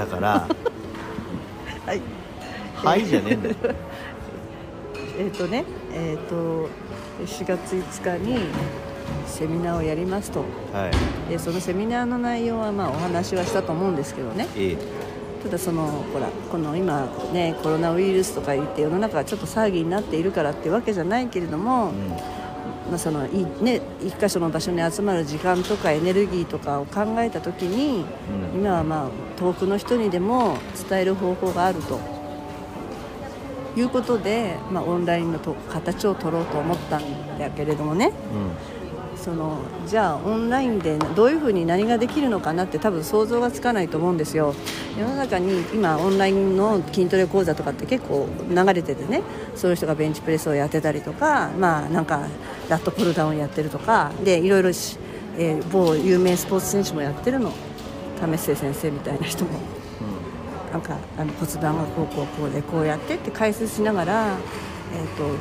だから「はい」はいじゃねえんだよ。4月5日にセミナーをやりますと、はい、でそのセミナーの内容はまあお話はしたと思うんですけどね、ただそのほらこの今ねコロナウイルスとか言って世の中がちょっと騒ぎになっているからってわけじゃないけれども、まあそのね、一箇所の場所に集まる時間とかエネルギーとかを考えた時に、今はまあ遠くの人にでも伝える方法があるということで、まあ、オンラインの形を取ろうと思ったんだけれどもね、そのじゃあオンラインでどういうふうに何ができるのかなって多分想像がつかないと思うんですよ。世の中に今オンラインの筋トレ講座とかって結構流れててね、そういう人がベンチプレスをやってたりとか、まあなんかラットプルダウンやってるとかで、いろいろ、某有名スポーツ選手もやってるの、為末先生みたいな人も、なんか骨盤がこうこうこうでこうやってって解説しながら、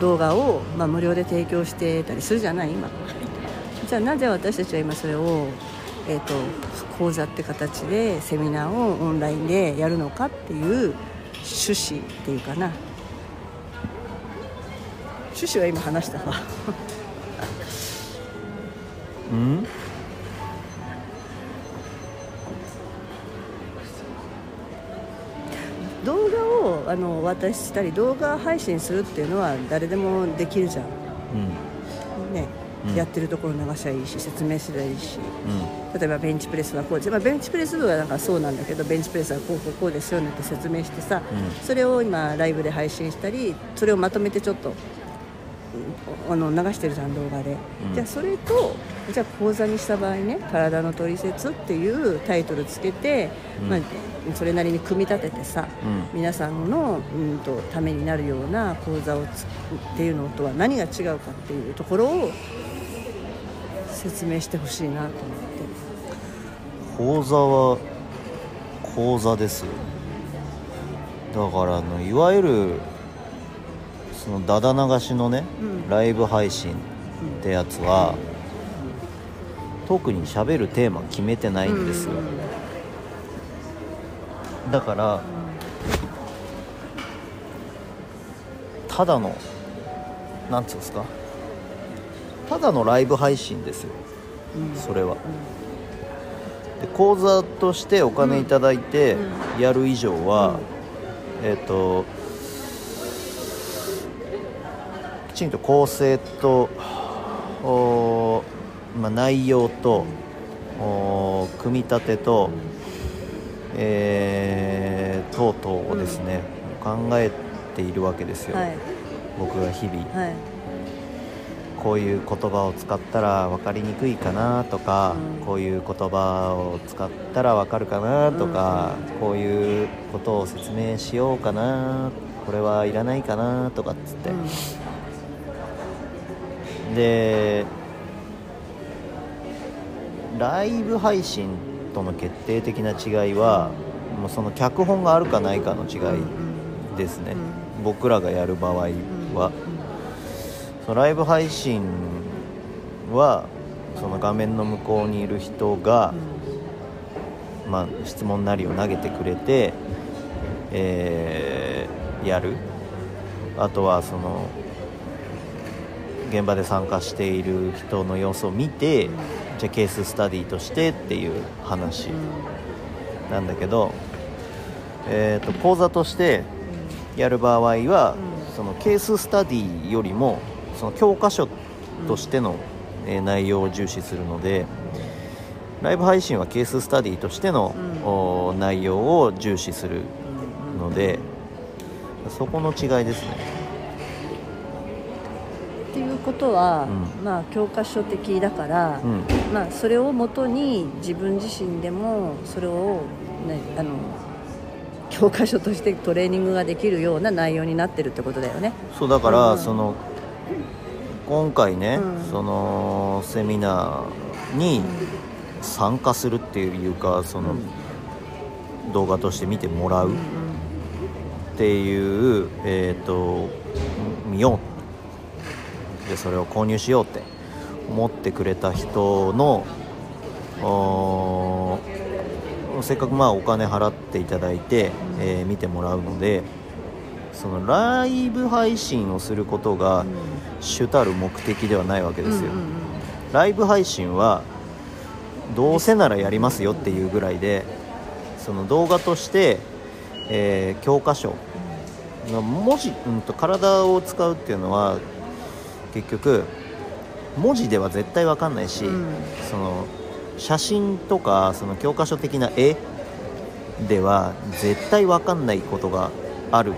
動画を、まあ、無料で提供してたりするじゃない今。じゃあなぜ私たちは今それを、講座って形でセミナーをオンラインでやるのかっていう趣旨っていうかな、趣旨は今話したわん動画をお渡ししたり動画配信するっていうのは誰でもできるじゃん、ね、やってるところ流しゃいいし説明すればいいし、例えばベンチプレスはこうで、まあ、ベンチプレス部はなんかそうなんだけど、ベンチプレスはこうこうこうですよねって説明してさ、それを今ライブで配信したり、それをまとめてちょっと流してるじゃん動画で、じゃあそれとじゃあ講座にした場合ね、体のトリセツっていうタイトルつけて、まあそれなりに組み立ててさ、皆さんの、ためになるような講座をっていうのとは何が違うかっていうところを説明してほしいなと思って。講座は講座ですよ。だからいわゆるそのダダ流しのね、ライブ配信ってやつは、特に喋るテーマ決めてないんですよ。だからただのなんつうんですか、ただのライブ配信ですよ、それは。で講座としてお金いただいてやる以上は、きちんと構成と、内容と、組み立てと、等々をですね、考えているわけですよ、僕が日々、こういう言葉を使ったら分かりにくいかなとか、こういう言葉を使ったら分かるかなとか、こういうことを説明しようかな、これはいらないかなとかっつって、でライブ配信との決定的な違いはもうその脚本があるかないかの違いですね、僕らがやる場合は。そのライブ配信はその画面の向こうにいる人が、質問なりを投げてくれて、やる。あとはその現場で参加している人の様子を見て、じゃあケーススタディとしてっていう話なんだけど、講座としてやる場合はそのケーススタディよりもその教科書としての内容を重視するので、ライブ配信はケーススタディとしての内容を重視するので、そこの違いですね。ということは、教科書的だから、それをもとに自分自身でもそれを、教科書としてトレーニングができるような内容になってるってことだよね。そうだから、その今回ね、そのセミナーに参加するっていうか、その動画として見てもらうっていう、見ようでそれを購入しようって思ってくれた人のせっかくまあお金払っていただいて、見てもらうので、そのライブ配信をすることが主たる目的ではないわけですよ。ライブ配信はどうせならやりますよっていうぐらいで、その動画として、教科書文字、体を使うっていうのは結局文字では絶対分かんないし、その写真とかその教科書的な絵では絶対分かんないことがある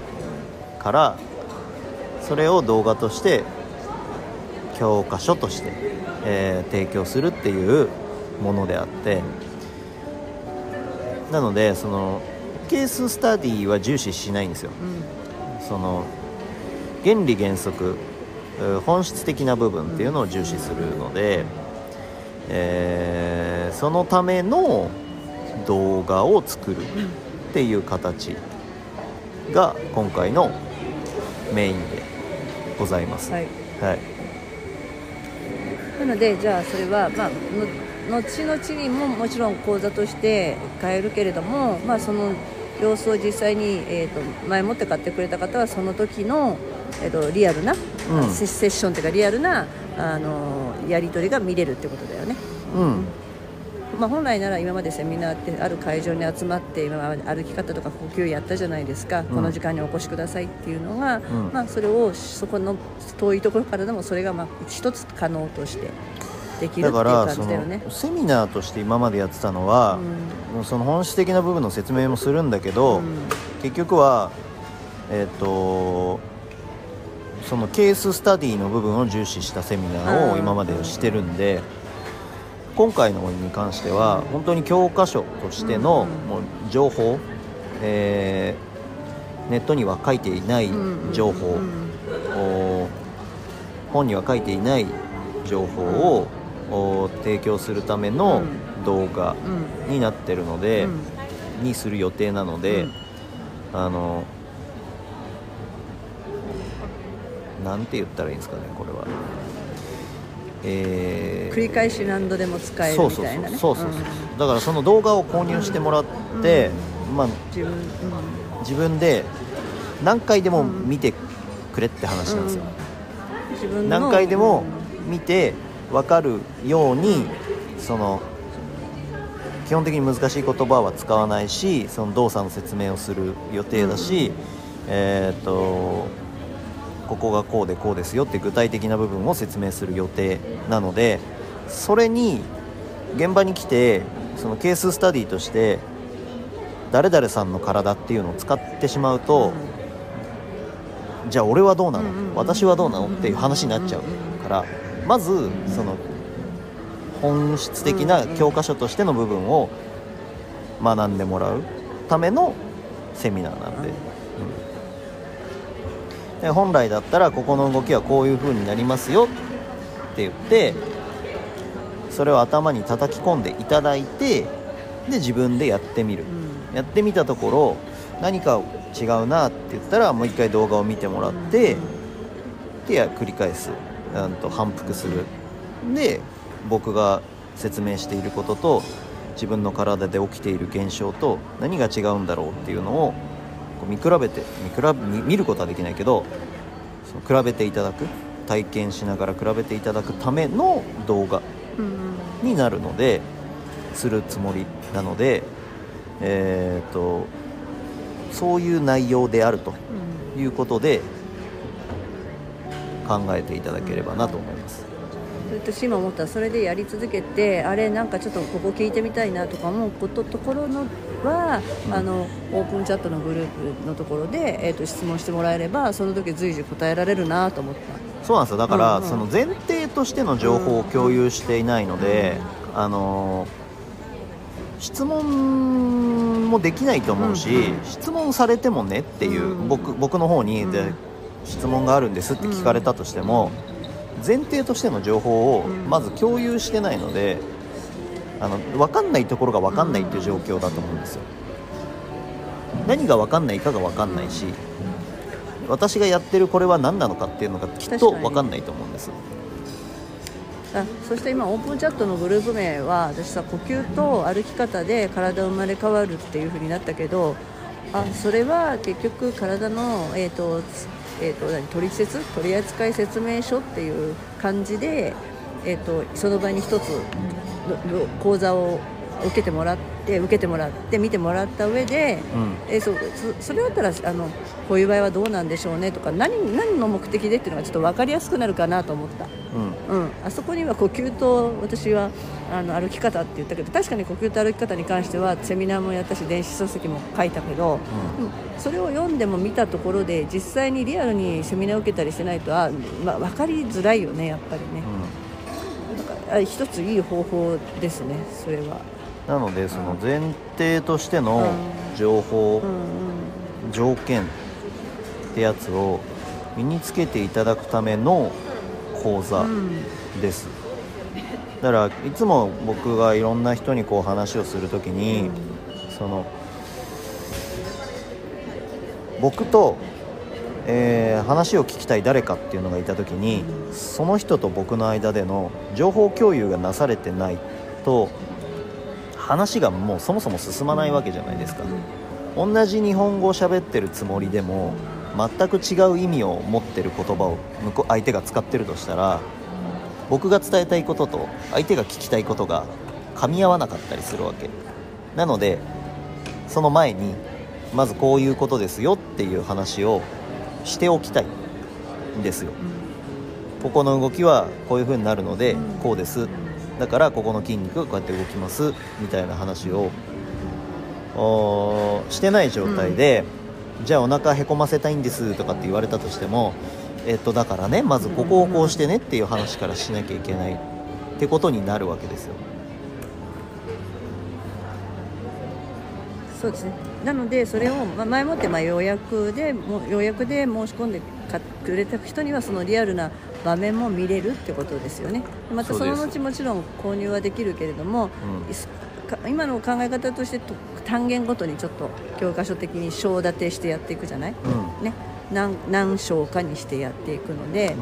から、それを動画として教科書として、提供するっていうものであって、なのでそのケーススタディは重視しないんですよ、その原理原則本質的な部分っていうのを重視するので、そのための動画を作るっていう形が今回のメインでございます、はいはい、なのでじゃあそれは、まあ、後々にももちろん講座として買えるけれども、まあ、その様子を実際に、前もって買ってくれた方はその時の、リアルな、セッションというかリアルなやり取りが見れるってことだよね、まあ、本来なら今までセミナーってある会場に集まって今まで歩き方とか呼吸やったじゃないですか、この時間にお越しくださいっていうのが、まあ、それをそこの遠いところからでもそれがまあ一つ可能としてできるっていう感じだよね。だからそのセミナーとして今までやってたのは、その本質的な部分の説明もするんだけど、結局はそのケーススタディの部分を重視したセミナーを今までしてるんで、今回のに関しては本当に教科書としてのもう情報、ネットには書いていない情報、本には書いていない情報を提供するための動画になってるので、にする予定なので、なんて言ったらいいんですかね、これは繰り返し何度でも使えるみたいなね。だからその動画を購入してもらって、まあ、自分で何回でも見てくれって話なんですよ、自分の何回でも見て分かるように、その基本的に難しい言葉は使わないし、その動作の説明をする予定だし、ここがこうでこうですよって具体的な部分を説明する予定なので、それに現場に来てそのケーススタディとして誰々さんの体っていうのを使ってしまうと、じゃあ俺はどうなの、私はどうなのっていう話になっちゃうから、まずその本質的な教科書としての部分を学んでもらうためのセミナーなんで、本来だったらここの動きはこういう風になりますよって言って、それを頭に叩き込んでいただいて、で自分でやってみる、やってみたところ何か違うなって言ったらもう一回動画を見てもらって、で繰り返す、反復する、で僕が説明していることと自分の体で起きている現象と何が違うんだろうっていうのを見ることはできないけど、その比べていただく、体験しながら比べていただくための動画になるので、するつもりなので、そういう内容であるということで考えていただければなと思います。私今思った、それでやり続けて、あれなんかちょっとここ聞いてみたいなとか思うところのは、オープンチャットのグループのところで、質問してもらえればその時随時答えられるなと思った。そうなんですよ。だから、その前提としての情報を共有していないので、質問もできないと思うし、質問されてもねっていう、僕の方にで質問があるんですって聞かれたとしても、前提としての情報をまず共有してないので、分かんないところが分かんないっていう状況だと思うんですよ。何が分かんないかが分かんないし、私がやってるこれは何なのかっていうのがきっと分かんないと思うんです。そして今オープンチャットのグループ名は、私さ、呼吸と歩き方で体を生まれ変わるっていう風になったけど、それは結局体の、取扱い説明書っていう感じで、その場に一つ講座を受けてもらって見てもらった上で、それだったらこういう場合はどうなんでしょうねとか、何の目的でっていうのがちょっと分かりやすくなるかなと思った、あそこには呼吸と私は歩き方って言ったけど、確かに呼吸と歩き方に関してはセミナーもやったし電子書籍も書いたけど、それを読んでも見たところで実際にリアルにセミナーを受けたりしてないと分かりづらいよね、やっぱりね、一ついい方法ですね、それは。なのでその前提としての情報、条件ってやつを身につけていただくための講座です。だからいつも僕がいろんな人にこう話をするときに、僕と話を聞きたい誰かっていうのがいたときに、その人と僕の間での情報共有がなされてないと話がもうそもそも進まないわけじゃないですか。同じ日本語を喋ってるつもりでも全く違う意味を持ってる言葉を相手が使ってるとしたら、僕が伝えたいことと相手が聞きたいことが噛み合わなかったりするわけなので、その前にまずこういうことですよっていう話をしておきたいんですよ。ここの動きはこういう風になるのでこうです、だからここの筋肉がこうやって動きますみたいな話をしてない状態で、じゃあお腹へこませたいんですとかって言われたとしても、だからね、まずここをこうしてねっていう話からしなきゃいけないってことになるわけですよ。そうですね。なのでそれを前もって予約で申し込んでくれた人にはそのリアルな場面も見れるってことですよね。またその後もちろん購入はできるけれども、今の考え方として単元ごとにちょっと教科書的に章立てしてやっていくじゃない、何章かにしてやっていくので、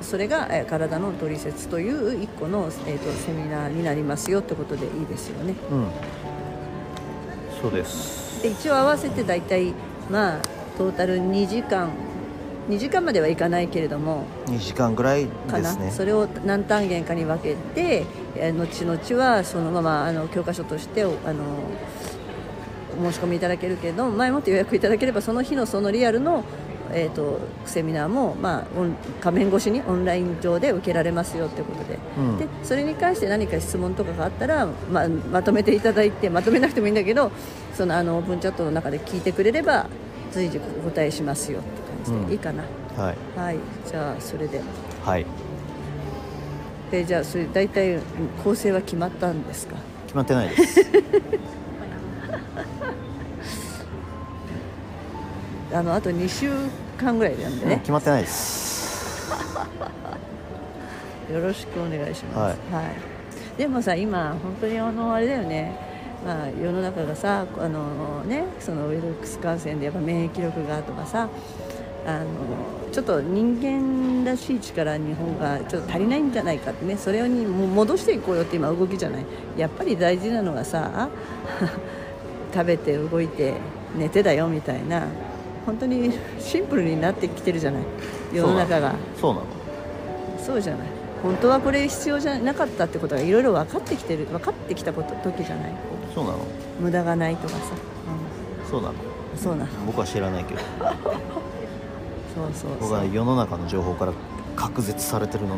それが体のトリセツという一個の、セミナーになりますよってことでいいですよね、そうです。で、一応合わせてだいたいトータル2時間まではいかないけれども2時間ぐらいですね。それを何単元かに分けて、後々はそのまま教科書としてお申し込みいただけるけれども、前もって予約いただければその日のそのリアルの、セミナーも、画面越しにオンライン上で受けられますよということで、でそれに関して何か質問とかがあったら、まとめていただいて、まとめなくてもいいんだけど、オープンチャットの中で聞いてくれれば随時お答えしますよって感じで、いいかな。はい、じゃあそれで、でじゃあそれ大体構成は決まったんですか？決まってないですあと2週間ぐらいなんでね、決まってないですよろしくお願いします、でもさ、今本当にあれだよね、世の中がさ、ウイルス感染でやっぱ免疫力がとかさ、ちょっと人間らしい力、日本がちょっと足りないんじゃないかってね、それに戻していこうよって今動きじゃない。やっぱり大事なのがさ食べて動いて寝てだよみたいな、本当にシンプルになってきてるじゃない、世の中が。そうじゃない、本当はこれ必要じゃなかったってことがいろいろ分かってきた時じゃない。そうなの、無駄がないとかさ、そうなの僕は知らないけどそう僕は世の中の情報から隔絶されてるの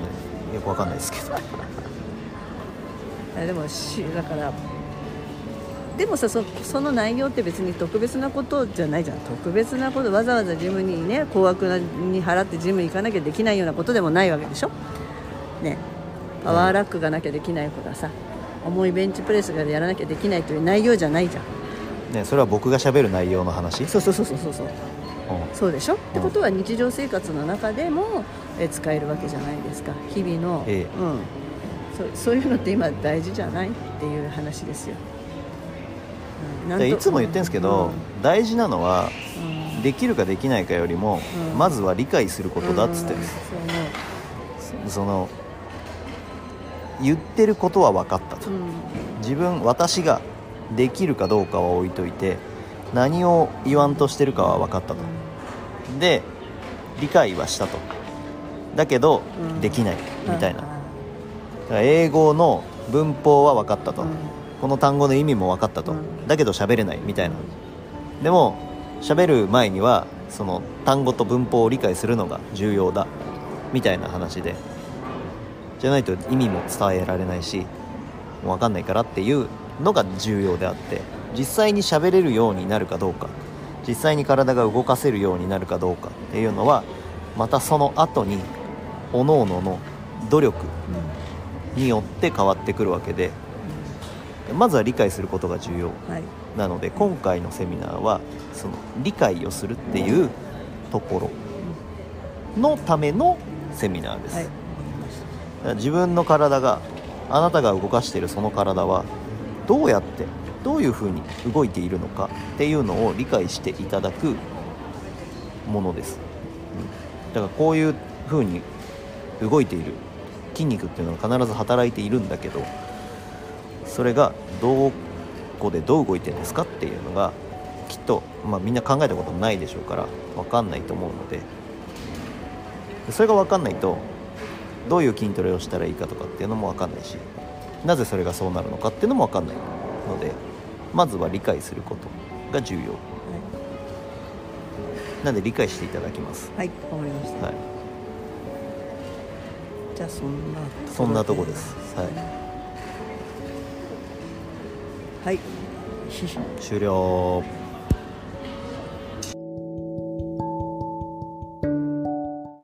でよくわかんないですけどでもだからでもさ、その内容って別に特別なことじゃないじゃん。特別なこと、わざわざジムにね、高額に払ってジム行かなきゃできないようなことでもないわけでしょね。パワーラックがなきゃできないことはさ、重いベンチプレスがやらなきゃできないという内容じゃないじゃん、それは僕が喋る内容の話。そうでしょ、ってことは日常生活の中でも使えるわけじゃないですか、日々の、そういうのって今大事じゃないっていう話ですよ、でいつも言ってるんですけど、大事なのは、できるかできないかよりも、まずは理解することだっつってる、言ってることは分かったと、うん、私ができるかどうかは置いといて何を言わんとしてるかは分かったと、うん、で理解はしたと、だけど、うん、できないみたいな、うん、だから英語の文法は分かったと、うん、この単語の意味も分かったと、うん、だけど喋れないみたいな。でも喋る前にはその単語と文法を理解するのが重要だみたいな話で、じゃないと意味も伝えられないし分かんないからっていうのが重要であって、実際に喋れるようになるかどうか、実際に体が動かせるようになるかどうかっていうのはまたその後に各々の努力によって変わってくるわけで、まずは理解することが重要なので、今回のセミナーはその理解をするっていうところのためのセミナーです。自分の体が、あなたが動かしているその体はどうやってどういうふうに動いているのかっていうのを理解していただくものです。だからこういうふうに動いている筋肉っていうのは必ず働いているんだけど、それがどこでどう動いてるんですかっていうのがきっと、みんな考えたこともないでしょうから分かんないと思うので、それが分かんないとどういう筋トレをしたらいいかとかっていうのも分かんないし、なぜそれがそうなるのかっていうのも分かんないので、まずは理解することが重要、はい、なので理解していただきます。はい、わかりました、はい、じゃあそんなとこです、はい、終了。